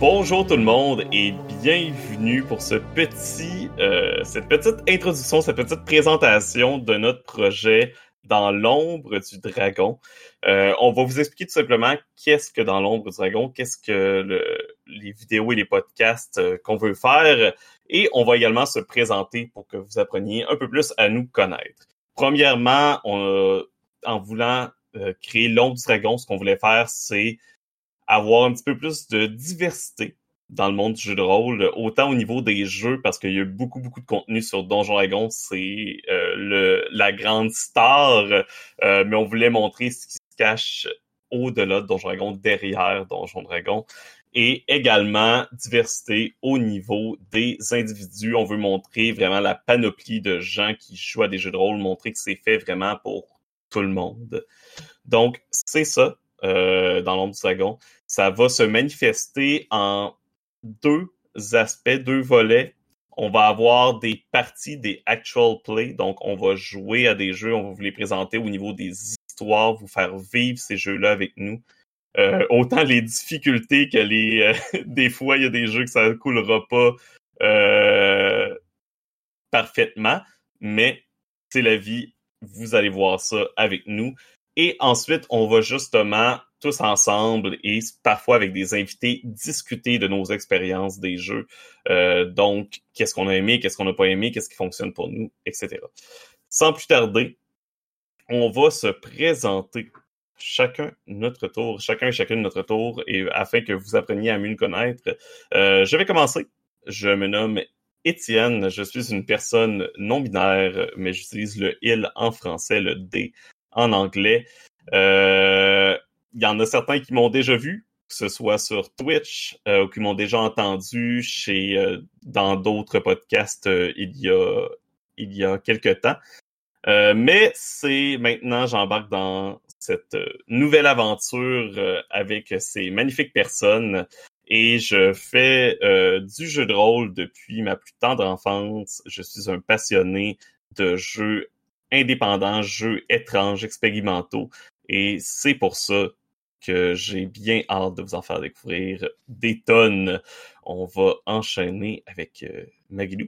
Bonjour tout le monde et bienvenue pour ce cette petite introduction, cette petite présentation de notre projet Dans l'ombre du dragon. On va vous expliquer tout simplement qu'est-ce que Dans l'ombre du dragon, qu'est-ce que les vidéos et les podcasts qu'on veut faire, et on va également se présenter pour que vous appreniez un peu plus à nous connaître. Premièrement, en voulant créer l'ombre du dragon, ce qu'on voulait faire, c'est avoir un petit peu plus de diversité dans le monde du jeu de rôle, autant au niveau des jeux, parce qu'il y a beaucoup de contenu sur Donjons et Dragons, c'est la grande star, mais on voulait montrer ce qui se cache au-delà de Donjons et Dragons, derrière Donjons et Dragons, et également diversité au niveau des individus. On veut montrer vraiment la panoplie de gens qui jouent à des jeux de rôle, montrer que c'est fait vraiment pour tout le monde. Donc, c'est ça. Dans l'ombre du dragon, ça va se manifester en deux aspects, deux volets. On va avoir des parties, des actual play, donc on va jouer à des jeux, on va vous les présenter au niveau des histoires, vous faire vivre ces jeux-là avec nous. Autant les difficultés que des fois, il y a des jeux que ça ne coulera pas parfaitement, mais c'est la vie, vous allez voir ça avec nous. Et ensuite, on va justement tous ensemble et parfois avec des invités discuter de nos expériences des jeux. Donc, qu'est-ce qu'on a aimé, qu'est-ce qu'on n'a pas aimé, qu'est-ce qui fonctionne pour nous, etc. Sans plus tarder, on va se présenter chacun et chacune notre tour, et afin que vous appreniez à mieux nous connaître. Je vais commencer. Je me nomme Étienne. Je suis une personne non-binaire, mais j'utilise le « il » en français, le « d ». En anglais. Y en a certains qui m'ont déjà vu, que ce soit sur Twitch ou qui m'ont déjà entendu dans d'autres podcasts il y a quelques temps. Mais c'est maintenant, j'embarque dans cette nouvelle aventure avec ces magnifiques personnes, et je fais du jeu de rôle depuis ma plus tendre enfance. Je suis un passionné de jeux indépendants, jeux étranges, expérimentaux. Et c'est pour ça que j'ai bien hâte de vous en faire découvrir des tonnes. On va enchaîner avec Marilou.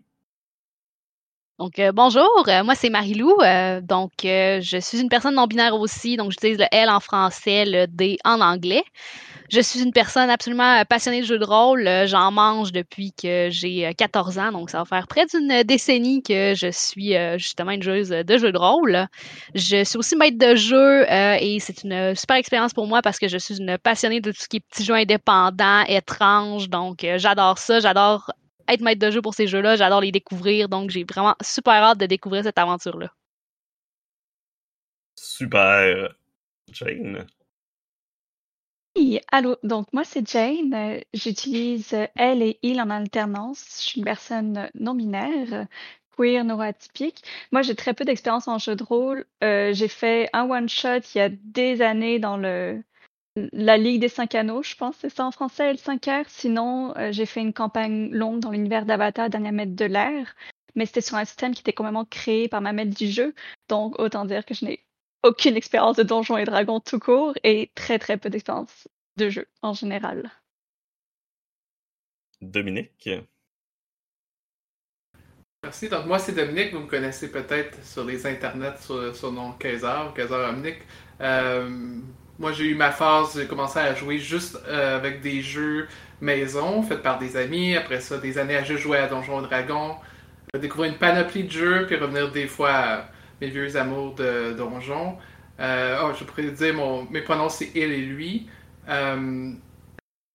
Donc, bonjour, moi c'est Marilou. Donc, je suis une personne non-binaire aussi, donc j'utilise le « L » en français, le « D » en anglais. Je suis une personne absolument passionnée de jeux de rôle. J'en mange depuis que j'ai 14 ans, donc ça va faire près d'une décennie que je suis justement une joueuse de jeux de rôle. Je suis aussi maître de jeu et c'est une super expérience pour moi parce que je suis une passionnée de tout ce qui est petits jeux indépendants, étranges. Donc, j'adore ça, j'adore être maître de jeu pour ces jeux-là, j'adore les découvrir, donc j'ai vraiment super hâte de découvrir cette aventure-là. Super. Jane. Oui, allô, donc moi c'est Jane, j'utilise elle et il en alternance, je suis une personne non-binaire, queer, neuroatypique. Moi j'ai très peu d'expérience en jeu de rôle, j'ai fait un one-shot il y a des années dans la Ligue des 5 anneaux, je pense, c'est ça en français, L5R, sinon j'ai fait une campagne longue dans l'univers d'Avatar, Dernier maître de l'air, mais c'était sur un système qui était complètement créé par ma maître du jeu, donc autant dire que je n'ai aucune expérience de Donjons et Dragons tout court et très très peu d'expérience de jeu en général. Dominique. Merci, donc moi c'est Dominique, vous me connaissez peut-être sur les internets sur le nom Kaizer Omnique. Moi j'ai eu ma phase, j'ai commencé à jouer juste avec des jeux maison faits par des amis, après ça des années à juste jouer à Donjons et Dragons, découvrir une panoplie de jeux puis revenir des fois à mes vieux amours de donjons. Je pourrais dire, mes pronoms c'est il et lui. Je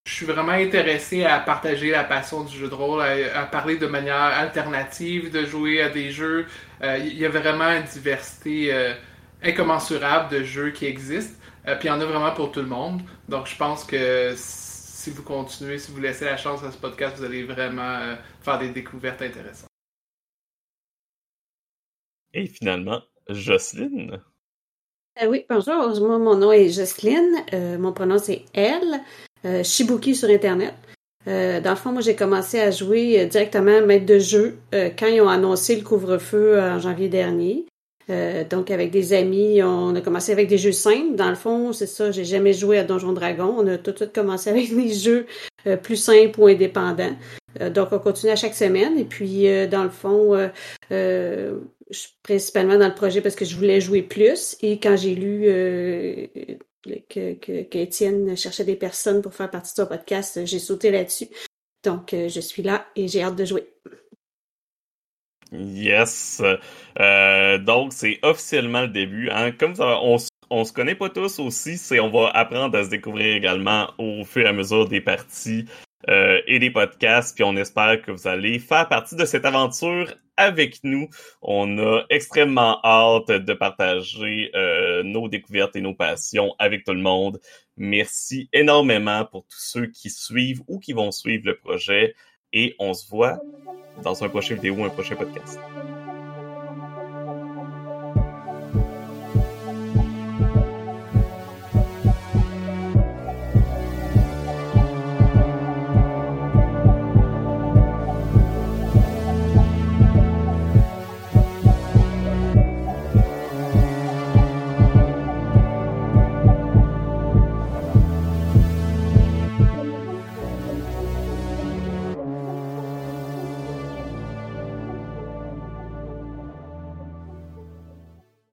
suis vraiment intéressé à partager la passion du jeu de rôle, à parler de manière alternative, de jouer à des jeux. Il y a vraiment une diversité incommensurable de jeux qui existent. Puis il y en a vraiment pour tout le monde. Donc je pense que si vous continuez, si vous laissez la chance à ce podcast, vous allez vraiment faire des découvertes intéressantes. Et finalement, Jocelyne. Oui, bonjour. Moi, mon nom est Jocelyne. Mon prénom, c'est L. Shibuki sur Internet. Dans le fond, moi, j'ai commencé à jouer directement maître de jeu quand ils ont annoncé le couvre-feu en janvier dernier. Donc, avec des amis, on a commencé avec des jeux simples. Dans le fond, c'est ça, j'ai jamais joué à Donjons et Dragons. On a tout de suite commencé avec des jeux plus simples ou indépendants. Donc, on continue à chaque semaine. Et puis, dans le fond, je suis principalement dans le projet parce que je voulais jouer plus. Et quand j'ai lu qu'Étienne cherchait des personnes pour faire partie de son podcast, j'ai sauté là-dessus. Donc, je suis là et j'ai hâte de jouer. Yes! Donc, c'est officiellement le début. Hein? Comme ça, on se connaît pas tous aussi, c'est on va apprendre à se découvrir également au fur et à mesure des parties et des podcasts. Puis on espère que vous allez faire partie de cette aventure avec nous. On a extrêmement hâte de partager nos découvertes et nos passions avec tout le monde. Merci énormément pour tous ceux qui suivent ou qui vont suivre le projet. Et on se voit dans un prochain vidéo ou un prochain podcast.